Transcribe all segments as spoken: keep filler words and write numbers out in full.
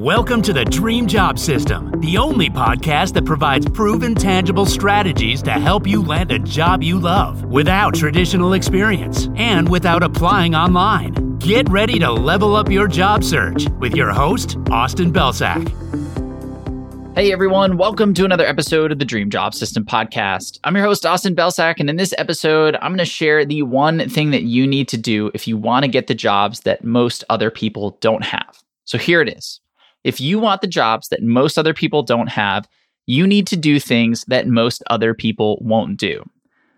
Welcome to the Dream Job System, the only podcast that provides proven, tangible strategies to help you land a job you love without traditional experience and without applying online. Get ready to level up your job search with your host, Austin Belsack. Hey everyone, welcome to another episode of the Dream Job System podcast. I'm your host, Austin Belsack, and in this episode, I'm going to share the one thing that you need to do if you want to get the jobs that most other people don't have. So here it is. If you want the jobs that most other people don't have, you need to do things that most other people won't do.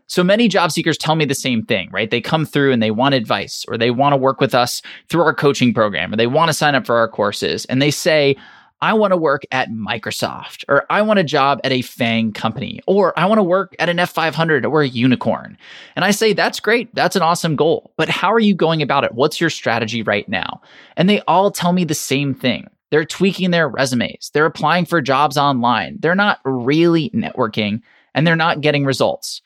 So many job seekers tell me the same thing, right? They come through and they want advice, or they want to work with us through our coaching program, or they want to sign up for our courses. And they say, I want to work at Microsoft, or I want a job at a FAANG company, or I want to work at an F five hundred or a unicorn. And I say, that's great. That's an awesome goal. But how are you going about it? What's your strategy right now? And they all tell me the same thing. They're tweaking their resumes. They're applying for jobs online. They're not really networking, and they're not getting results.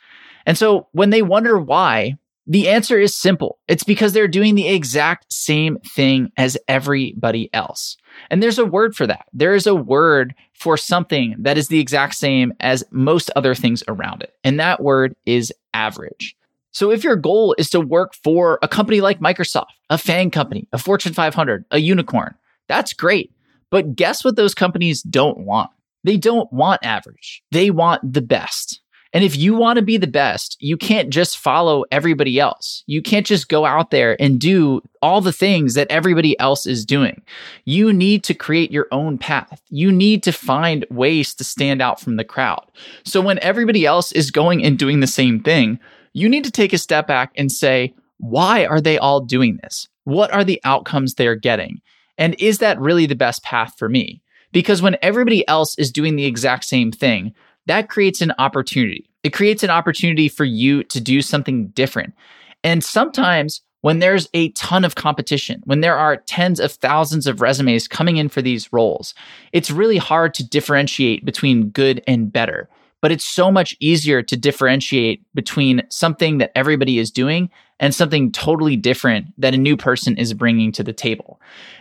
And so when they wonder why, the answer is simple. It's because they're doing the exact same thing as everybody else. And there's a word for that. There is a word for something that is the exact same as most other things around it. And that word is average. So if your goal is to work for a company like Microsoft, a FAANG company, a Fortune five hundred, a unicorn, that's great. But guess what those companies don't want? They don't want average. They want the best. And if you want to be the best, you can't just follow everybody else. You can't just go out there and do all the things that everybody else is doing. You need to create your own path. You need to find ways to stand out from the crowd. So when everybody else is going and doing the same thing, you need to take a step back and say, why are they all doing this? What are the outcomes they're getting? And is that really the best path for me? Because when everybody else is doing the exact same thing, that creates an opportunity. It creates an opportunity for you to do something different. And sometimes when there's a ton of competition, when there are tens of thousands of resumes coming in for these roles, it's really hard to differentiate between good and better. But it's so much easier to differentiate between something that everybody is doing and something totally different that a new person is bringing to the table.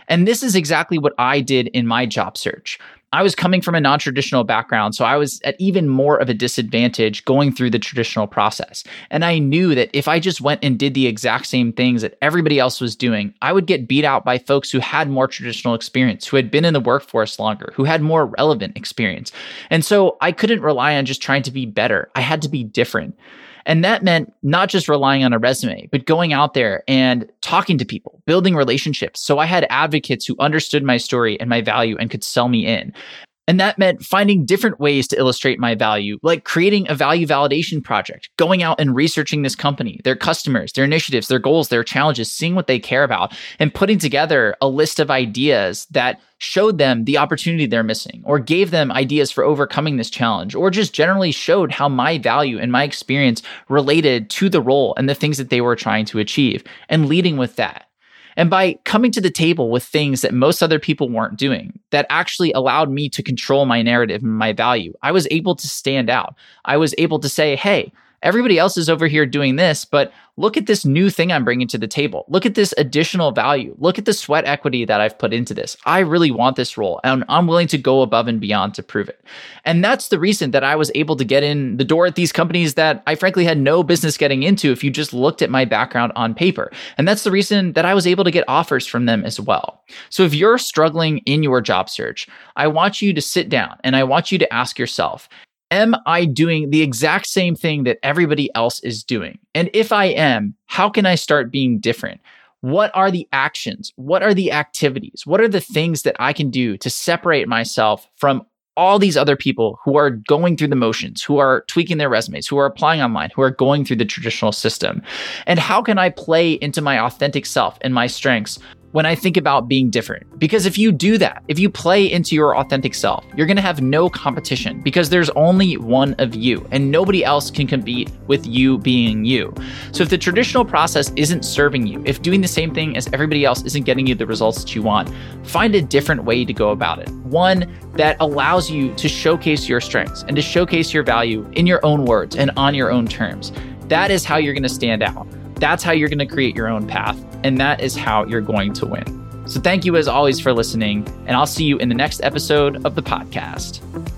And this is exactly what I did in my job search. I was coming from a non-traditional background, so I was at even more of a disadvantage going through the traditional process. And I knew that if I just went and did the exact same things that everybody else was doing, I would get beat out by folks who had more traditional experience, who had been in the workforce longer, who had more relevant experience. And so I couldn't rely on just trying to be better. I had to be different. And that meant not just relying on a resume, but going out there and talking to people, building relationships. So I had advocates who understood my story and my value and could sell me in. And that meant finding different ways to illustrate my value, like creating a value validation project, going out and researching this company, their customers, their initiatives, their goals, their challenges, seeing what they care about, and putting together a list of ideas that showed them the opportunity they're missing, or gave them ideas for overcoming this challenge, or just generally showed how my value and my experience related to the role and the things that they were trying to achieve, and leading with that. And by coming to the table with things that most other people weren't doing, that actually allowed me to control my narrative and my value, I was able to stand out. I was able to say, hey, everybody else is over here doing this, but look at this new thing I'm bringing to the table. Look at this additional value. Look at the sweat equity that I've put into this. I really want this role, and I'm willing to go above and beyond to prove it. And that's the reason that I was able to get in the door at these companies that I frankly had no business getting into if you just looked at my background on paper. And that's the reason that I was able to get offers from them as well. So if you're struggling in your job search, I want you to sit down and I want you to ask yourself, am I doing the exact same thing that everybody else is doing? And if I am, how can I start being different? What are the actions? What are the activities? What are the things that I can do to separate myself from all these other people who are going through the motions, who are tweaking their resumes, who are applying online, who are going through the traditional system? And how can I play into my authentic self and my strengths when I think about being different? Because if you do that, if you play into your authentic self, you're going to have no competition because there's only one of you and nobody else can compete with you being you. So if the traditional process isn't serving you, if doing the same thing as everybody else isn't getting you the results that you want, find a different way to go about it. One that allows you to showcase your strengths and to showcase your value in your own words and on your own terms. That is how you're going to stand out. That's how you're going to create your own path. And that is how you're going to win. So thank you as always for listening, and I'll see you in the next episode of the podcast.